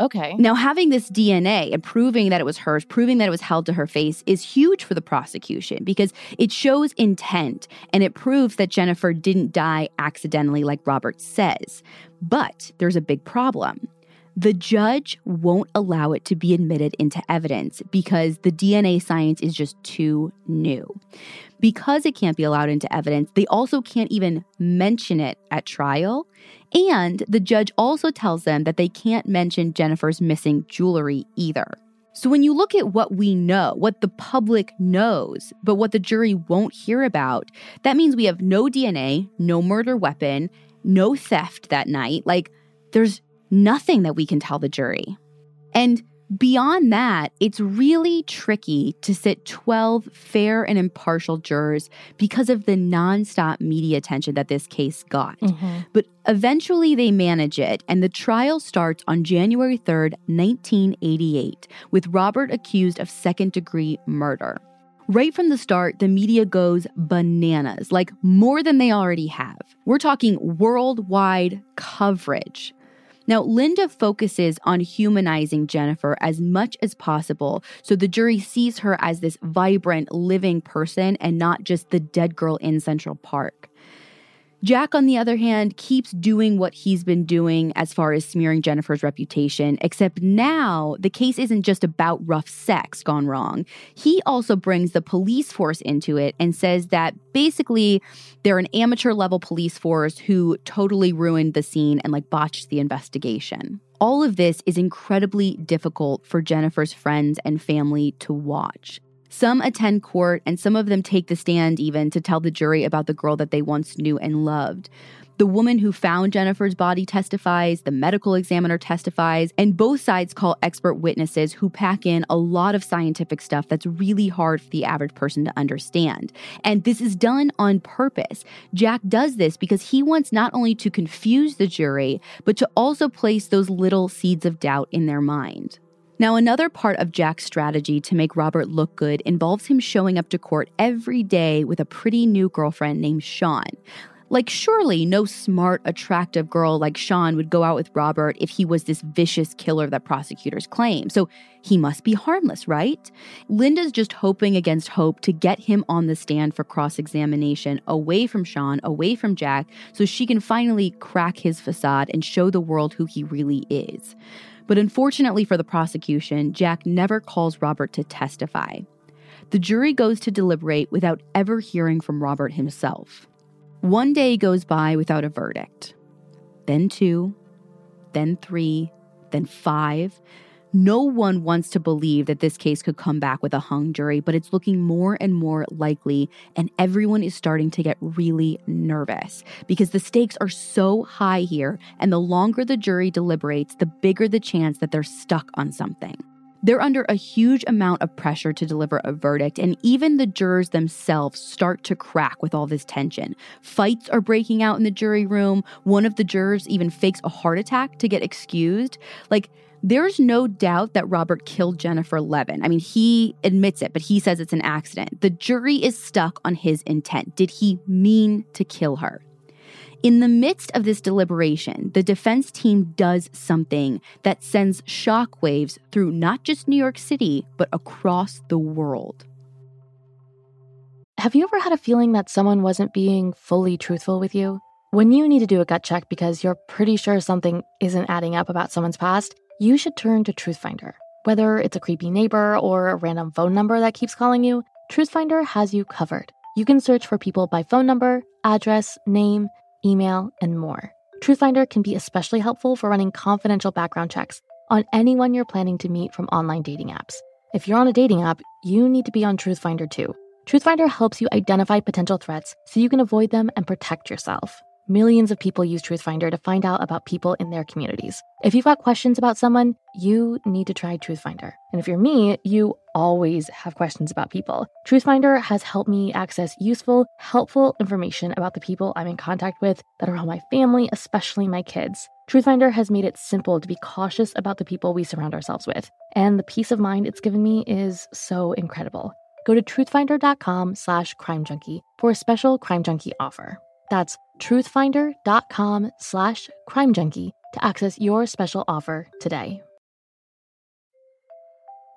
Okay. Now, having this DNA and proving that it was hers, proving that it was held to her face is huge for the prosecution because it shows intent and it proves that Jennifer didn't die accidentally like Robert says. But there's a big problem. The judge won't allow it to be admitted into evidence because the DNA science is just too new. Because it can't be allowed into evidence, they also can't even mention it at trial. And the judge also tells them that they can't mention Jennifer's missing jewelry either. So when you look at what we know, what the public knows, but what the jury won't hear about, that means we have no DNA, no murder weapon, no theft that night. There's nothing that we can tell the jury. And beyond that, it's really tricky to sit 12 fair and impartial jurors because of the nonstop media attention that this case got. Mm-hmm. But eventually they manage it, and the trial starts on January 3rd, 1988, with Robert accused of second-degree murder. Right from the start, the media goes bananas, more than they already have. We're talking worldwide coverage. Now, Linda focuses on humanizing Jennifer as much as possible, so the jury sees her as this vibrant, living person and not just the dead girl in Central Park. Jack, on the other hand, keeps doing what he's been doing as far as smearing Jennifer's reputation, except now the case isn't just about rough sex gone wrong. He also brings the police force into it and says that basically they're an amateur-level police force who totally ruined the scene and botched the investigation. All of this is incredibly difficult for Jennifer's friends and family to watch. Some attend court, and some of them take the stand even to tell the jury about the girl that they once knew and loved. The woman who found Jennifer's body testifies, the medical examiner testifies, and both sides call expert witnesses who pack in a lot of scientific stuff that's really hard for the average person to understand. And this is done on purpose. Jack does this because he wants not only to confuse the jury, but to also place those little seeds of doubt in their mind. Now, another part of Jack's strategy to make Robert look good involves him showing up to court every day with a pretty new girlfriend named Sean. Surely no smart, attractive girl like Sean would go out with Robert if he was this vicious killer that prosecutors claim. So he must be harmless, right? Linda's just hoping against hope to get him on the stand for cross-examination, away from Sean, away from Jack, so she can finally crack his facade and show the world who he really is. But unfortunately for the prosecution, Jack never calls Robert to testify. The jury goes to deliberate without ever hearing from Robert himself. One day goes by without a verdict. Then 2, then 3, then 5. No one wants to believe that this case could come back with a hung jury, but it's looking more and more likely, and everyone is starting to get really nervous because the stakes are so high here, and the longer the jury deliberates, the bigger the chance that they're stuck on something. They're under a huge amount of pressure to deliver a verdict, and even the jurors themselves start to crack with all this tension. Fights are breaking out in the jury room. One of the jurors even fakes a heart attack to get excused. Like, there's no doubt that Robert killed Jennifer Levin. I mean, he admits it, but he says it's an accident. The jury is stuck on his intent. Did he mean to kill her? In the midst of this deliberation, the defense team does something that sends shockwaves through not just New York City, but across the world. Have you ever had a feeling that someone wasn't being fully truthful with you? When you need to do a gut check because you're pretty sure something isn't adding up about someone's past, you should turn to Truthfinder. Whether it's a creepy neighbor or a random phone number that keeps calling you, Truthfinder has you covered. You can search for people by phone number, address, name, email, and more. Truthfinder can be especially helpful for running confidential background checks on anyone you're planning to meet from online dating apps. If you're on a dating app, you need to be on Truthfinder too. Truthfinder helps you identify potential threats so you can avoid them and protect yourself. Millions of people use Truthfinder to find out about people in their communities. If you've got questions about someone, you need to try Truthfinder. And if you're me, you always have questions about people. Truthfinder has helped me access useful, helpful information about the people I'm in contact with that are all my family, especially my kids. Truthfinder has made it simple to be cautious about the people we surround ourselves with. And the peace of mind it's given me is so incredible. Go to truthfinder.com/crimejunkie for a special Crime Junkie offer. That's truthfinder.com/crimejunkie to access your special offer today.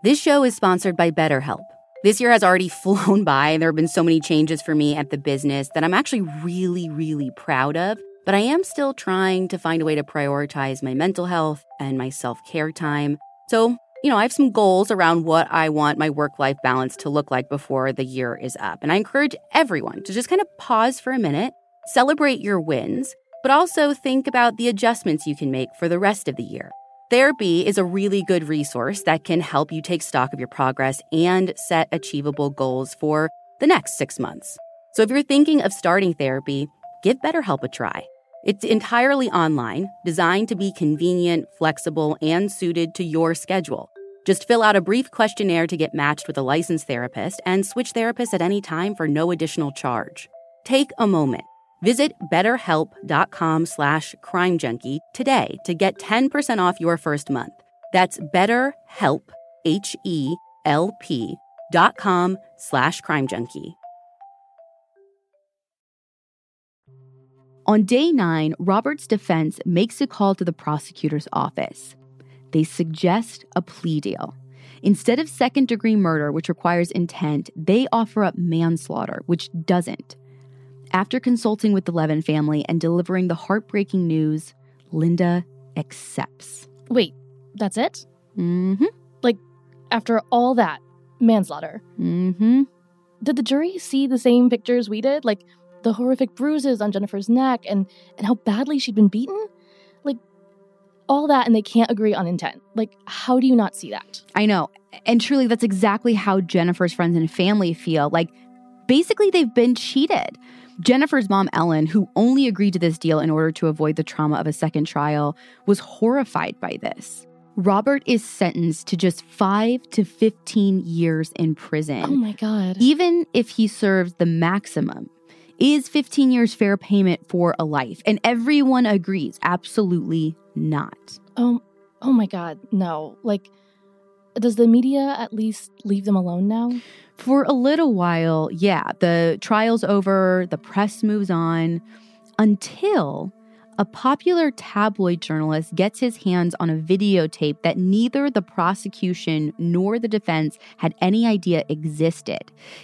This show is sponsored by BetterHelp. This year has already flown by, and there have been so many changes for me at the business that I'm actually really, really proud of. But I am still trying to find a way to prioritize my mental health and my self-care time. So, I have some goals around what I want my work-life balance to look like before the year is up. And I encourage everyone to just kind of pause for a minute, celebrate your wins, but also think about the adjustments you can make for the rest of the year. Therapy is a really good resource that can help you take stock of your progress and set achievable goals for the next 6 months. So if you're thinking of starting therapy, give BetterHelp a try. It's entirely online, designed to be convenient, flexible, and suited to your schedule. Just fill out a brief questionnaire to get matched with a licensed therapist and switch therapists at any time for no additional charge. Take a moment. Visit betterhelp.com/crimejunkie today to get 10% off your first month. That's betterhelp, HELP.com/crimejunkie. On day 9, Robert's defense makes a call to the prosecutor's office. They suggest a plea deal. Instead of second-degree murder, which requires intent, they offer up manslaughter, which doesn't. After consulting with the Levin family and delivering the heartbreaking news, Linda accepts. Wait, that's it? Mm-hmm. Like, after all that, manslaughter. Mm-hmm. Did the jury see the same pictures we did? Like, the horrific bruises on Jennifer's neck and how badly she'd been beaten? Like, all that, and they can't agree on intent. Like, how do you not see that? I know. And truly, that's exactly how Jennifer's friends and family feel. Like, basically, they've been cheated. Jennifer's mom, Ellen, who only agreed to this deal in order to avoid the trauma of a second trial, was horrified by this. Robert is sentenced to just 5 to 15 years in prison. Oh, my God. Even if he serves the maximum, is 15 years fair payment for a life? And everyone agrees, absolutely not. Oh my God, no. Like, does the media at least leave them alone now? For a little while, yeah. The trial's over, the press moves on, until a popular tabloid journalist gets his hands on a videotape that neither the prosecution nor the defense had any idea existed.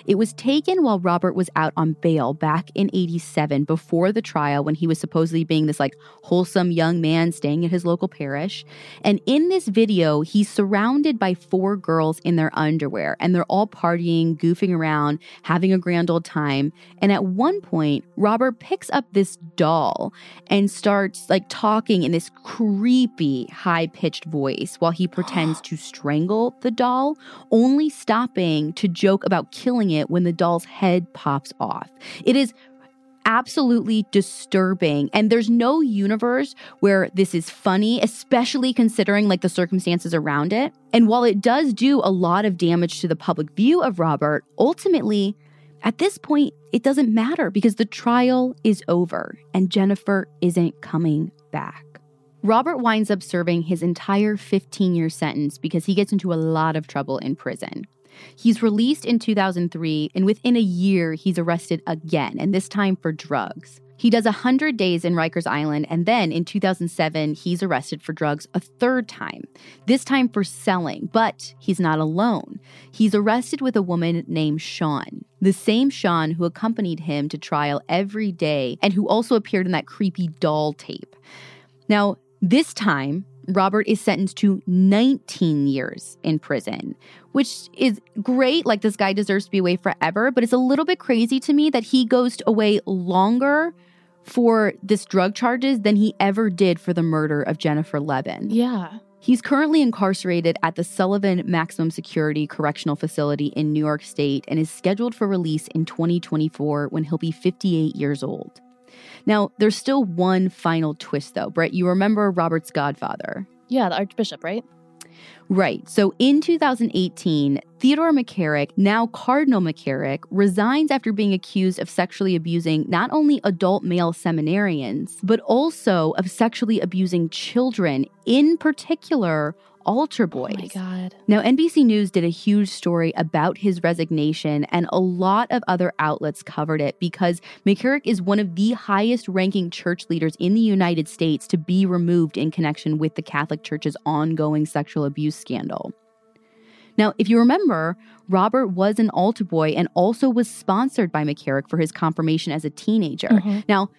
It was taken while Robert was out on bail back in 1987, before the trial, when he was supposedly being this wholesome young man staying at his local parish. And in this video, he's surrounded by 4 girls in their underwear, and they're all partying, goofing around, having a grand old time. And at one point, Robert picks up this doll and starts talking in this creepy, high-pitched voice while he pretends to strangle the doll, only stopping to joke about killing it when the doll's head pops off. It is absolutely disturbing. And there's no universe where this is funny, especially considering like the circumstances around it. And while it does do a lot of damage to the public view of Robert, ultimately, at this point, it doesn't matter because the trial is over and Jennifer isn't coming back. Robert winds up serving his entire 15-year sentence because he gets into a lot of trouble in prison. He's released in 2003, and within a year, he's arrested again, and this time for drugs. He does 100 days in Rikers Island, and then in 2007, he's arrested for drugs a third time, this time for selling, but he's not alone. He's arrested with a woman named Sean, the same Sean who accompanied him to trial every day and who also appeared in that creepy doll tape. Now, this time, Robert is sentenced to 19 years in prison, which is great. Like, this guy deserves to be away forever, but it's a little bit crazy to me that he goes away longer for this drug charges than he ever did for the murder of Jennifer Levin. Yeah. He's currently incarcerated at the Sullivan Maximum Security Correctional Facility in New York State and is scheduled for release in 2024 when he'll be 58 years old. Now, there's still one final twist, though. Brett, you remember Robert's godfather? Yeah, the Archbishop, right? Right. So in 2018, Theodore McCarrick, now Cardinal McCarrick, resigns after being accused of sexually abusing not only adult male seminarians, but also of sexually abusing children, in particular altar boys. Oh my God. Now, NBC News did a huge story about his resignation, and a lot of other outlets covered it because McCarrick is one of the highest-ranking church leaders in the United States to be removed in connection with the Catholic Church's ongoing sexual abuse scandal. Now, if you remember, Robert was an altar boy and also was sponsored by McCarrick for his confirmation as a teenager. Mm-hmm. Now,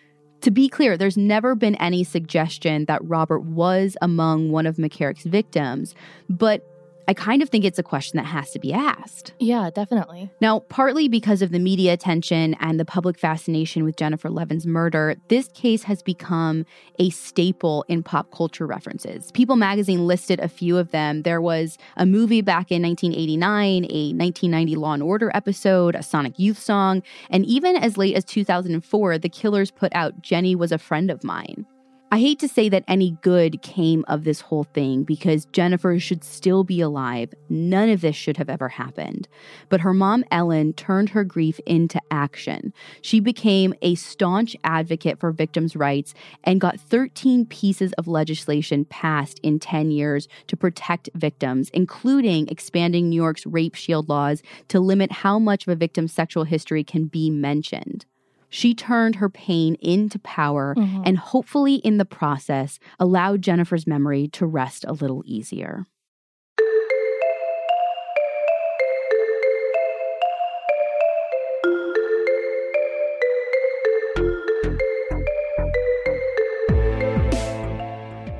to be clear, there's never been any suggestion that Robert was among one of McCarrick's victims, but I kind of think it's a question that has to be asked. Yeah, definitely. Now, partly because of the media attention and the public fascination with Jennifer Levin's murder, this case has become a staple in pop culture references. People magazine listed a few of them. There was a movie back in 1989, a 1990 Law & Order episode, a Sonic Youth song, and even as late as 2004, the Killers put out Jenny Was a Friend of Mine. I hate to say that any good came of this whole thing because Jennifer should still be alive. None of this should have ever happened. But her mom, Ellen, turned her grief into action. She became a staunch advocate for victims' rights and got 13 pieces of legislation passed in 10 years to protect victims, including expanding New York's rape shield laws to limit how much of a victim's sexual history can be mentioned. She turned her pain into power and hopefully in the process allowed Jennifer's memory to rest a little easier.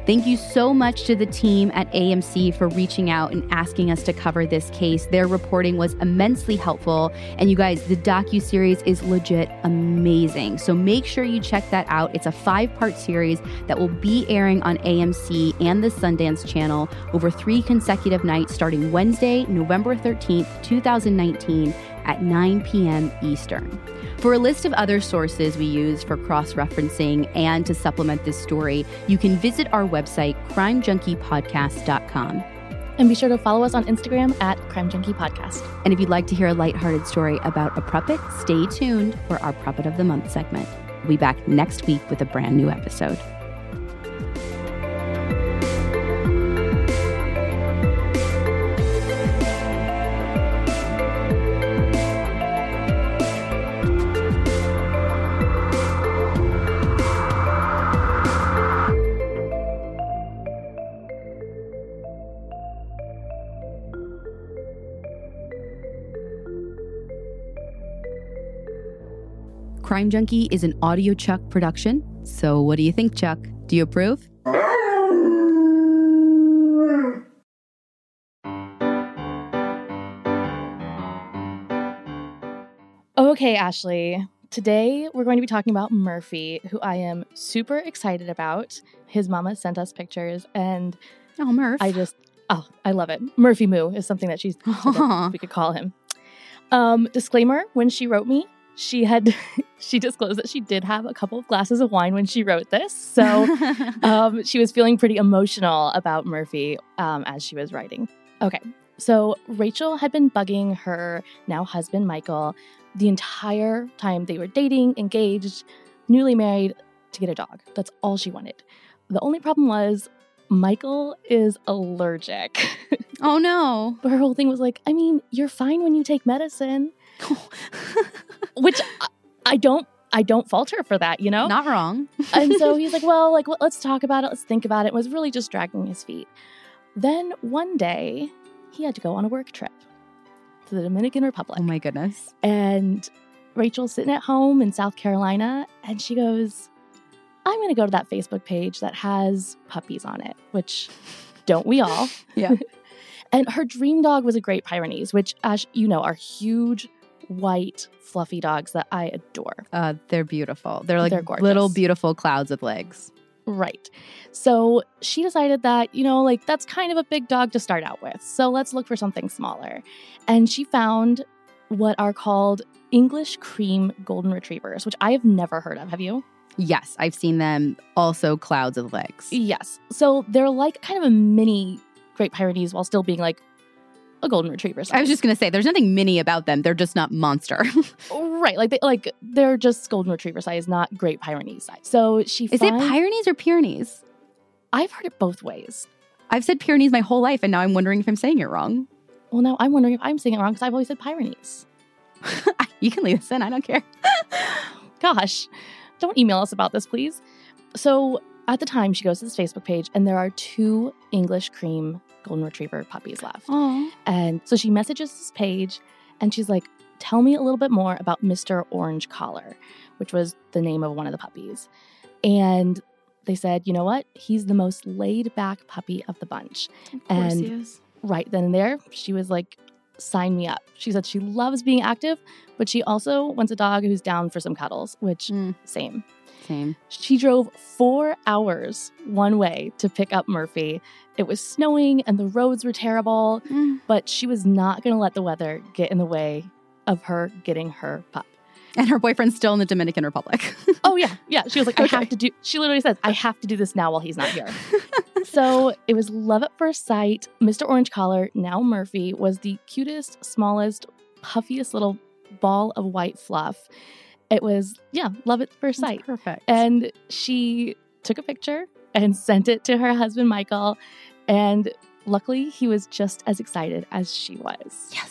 Thank you so much to the team at AMC for reaching out and asking us to cover this case. Their reporting was immensely helpful. And you guys, the docuseries is legit amazing. So make sure you check that out. It's a 5-part series that will be airing on AMC and the Sundance Channel over 3 consecutive nights starting Wednesday, November 13th, 2019 at 9 p.m. Eastern. For a list of other sources we use for cross-referencing and to supplement this story, you can visit our website, crimejunkiepodcast.com. And be sure to follow us on Instagram at crimejunkiepodcast. And if you'd like to hear a lighthearted story about a puppet, stay tuned for our Puppet of the Month segment. We'll be back next week with a brand new episode. Crime Junkie is an Audio Chuck production. So what do you think, Chuck? Do you approve? Okay, Ashley. Today, we're going to be talking about Murphy, who I am super excited about. His mama sent us pictures, and I love it. Murphy Moo is something that we could call him. Disclaimer, when she wrote me, She disclosed that she did have a couple of glasses of wine when she wrote this. So she was feeling pretty emotional about Murphy as she was writing. Okay, so Rachel had been bugging her now husband, Michael, the entire time they were dating, engaged, newly married, to get a dog. That's all she wanted. The only problem was Michael is allergic. Oh, no. But her whole thing was like, I mean, you're fine when you take medicine. Which I don't fault her for that, you know? Not wrong. And so he's like, well, like, let's talk about it. Let's think about it. It was really just dragging his feet. Then one day he had to go on a work trip to the Dominican Republic. Oh, my goodness. And Rachel's sitting at home in South Carolina, and she goes, I'm going to go to that Facebook page that has puppies on it, which don't we all? Yeah. And her dream dog was a Great Pyrenees, which, as you know, are huge, white, fluffy dogs that I adore. They're beautiful. They're like little, beautiful clouds of legs. Right. So she decided that, you know, like, that's kind of a big dog to start out with. So let's look for something smaller. And she found what are called English cream golden retrievers, which I have never heard of. Have you? Yes. I've seen them. Also clouds of legs. Yes. So they're like kind of a mini Great Pyrenees while still being like a golden retriever size. I was just going to say, there's nothing mini about them. They're just not monster. Right. They're just golden retriever size, not Great Pyrenees size. So she Is it Pyrenees or Pyrenees? I've heard it both ways. I've said Pyrenees my whole life, and now I'm wondering if I'm saying it wrong. Well, now I'm wondering if I'm saying it wrong because I've always said Pyrenees. You can leave this in. I don't care. Gosh. Don't email us about this, please. So at the time, she goes to this Facebook page, and there are 2 English cream golden retriever puppies left. Aww. And so she messages this page and she's like, tell me a little bit more about Mr. Orange Collar, which was the name of one of the puppies. And they said, you know what? He's the most laid back puppy of the bunch. Of course he is. Right then and there, she was like, sign me up. She said she loves being active, but she also wants a dog who's down for some cuddles, which same. She drove 4 hours one way to pick up Murphy. It was snowing and the roads were terrible, but she was not going to let the weather get in the way of her getting her pup. And her boyfriend's still in the Dominican Republic. Oh, yeah. Yeah. She was like, okay. She literally says, I have to do this now while he's not here. So it was love at first sight. Mr. Orange Collar, now Murphy, was the cutest, smallest, puffiest little ball of white fluff. It was, love at first sight. That's perfect. And she took a picture and sent it to her husband, Michael. And luckily, he was just as excited as she was. Yes.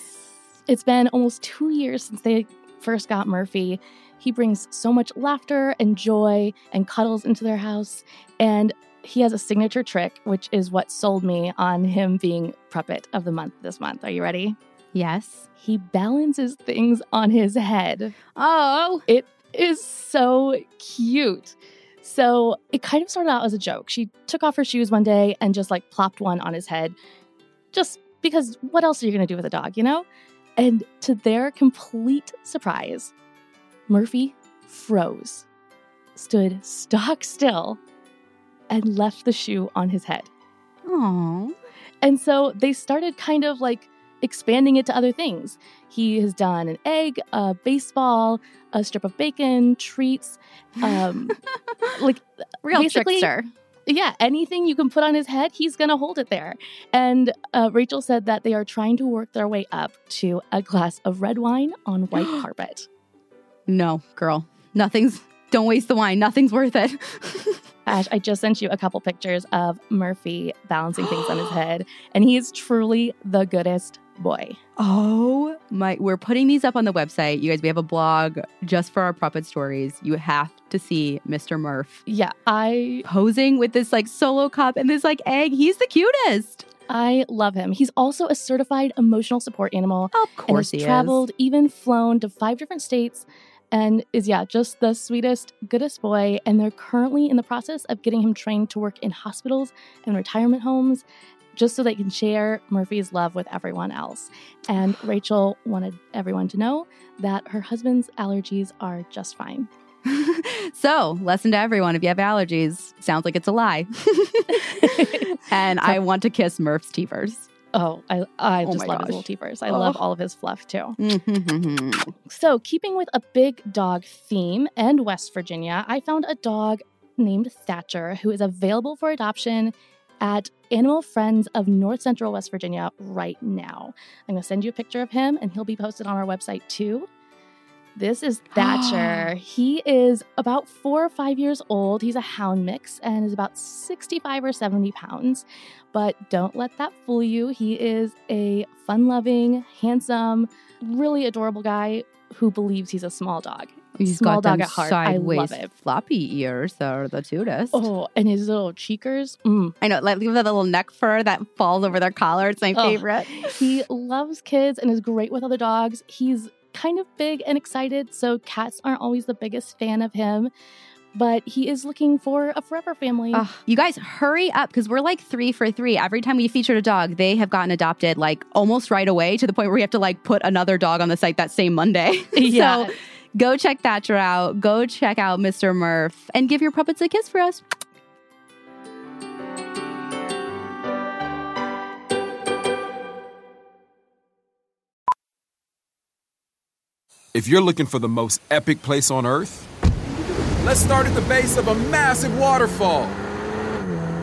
It's been almost 2 years since they first got Murphy. He brings so much laughter and joy and cuddles into their house. And he has a signature trick, which is what sold me on him being Preppet of the Month this month. Are you ready? Yes. He balances things on his head. Oh. It is so cute. So it kind of started out as a joke. She took off her shoes one day and just like plopped one on his head. Just because what else are you going to do with a dog, you know? And to their complete surprise, Murphy froze, stood stock still, and left the shoe on his head. Aww. And so they started kind of like expanding it to other things. He has done an egg, a baseball, a strip of bacon, treats, like real trickster. Yeah, anything you can put on his head, he's going to hold it there. And Rachel said that they are trying to work their way up to a glass of red wine on white carpet. No, girl. Don't waste the wine. Nothing's worth it. Ash, I just sent you a couple pictures of Murphy balancing things on his head, and he is truly the goodest boy. Oh my, we're putting these up on the website. You guys, we have a blog just for our Preppet stories. You have to see Mr. Murph. Yeah, I posing with this like solo cup and this like egg. He's the cutest. I love him. He's also a certified emotional support animal. Of course he is. Traveled, even flown to 5 different states. And is, just the sweetest, goodest boy. And they're currently in the process of getting him trained to work in hospitals and retirement homes just so they can share Murphy's love with everyone else. And Rachel wanted everyone to know that her husband's allergies are just fine. So, lesson to everyone, if you have allergies, sounds like it's a lie. And I want to kiss Murph's teethers. Oh, I just love his multiverse. I love all of his fluff, too. So, keeping with a big dog theme and West Virginia, I found a dog named Thatcher, who is available for adoption at Animal Friends of North Central West Virginia right now. I'm going to send you a picture of him, and he'll be posted on our website, too. This is Thatcher. He is about 4 or 5 years old. He's a hound mix and is about 65 or 70 pounds. But don't let that fool you. He is a fun-loving, handsome, really adorable guy who believes he's a small dog. He's small got dog at heart. Sideways, I love it. Floppy ears are the cutest. Oh, and his little cheekers. Mm. I know, like, leave that little neck fur that falls over their collar. It's my favorite. He loves kids and is great with other dogs. He's kind of big and excited, so cats aren't always the biggest fan of him, but he is looking for a forever family. You guys, hurry up, because we're like 3 for 3. Every time we featured a dog, they have gotten adopted like almost right away, to the point where we have to like put another dog on the site that same Monday. Yeah. So go check Thatcher out. Go check out Mr. Murph and give your puppets a kiss for us. If you're looking for the most epic place on Earth, let's start at the base of a massive waterfall.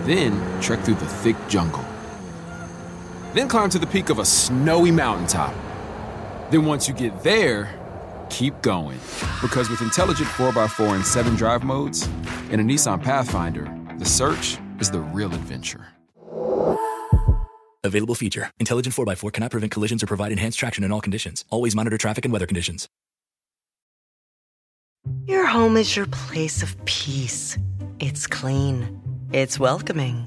Then trek through the thick jungle. Then climb to the peak of a snowy mountaintop. Then once you get there, keep going. Because with intelligent 4x4 and 7 drive modes and a Nissan Pathfinder, the search is the real adventure. Available feature. Intelligent 4x4 cannot prevent collisions or provide enhanced traction in all conditions. Always monitor traffic and weather conditions. Your home is your place of peace. It's clean. It's welcoming.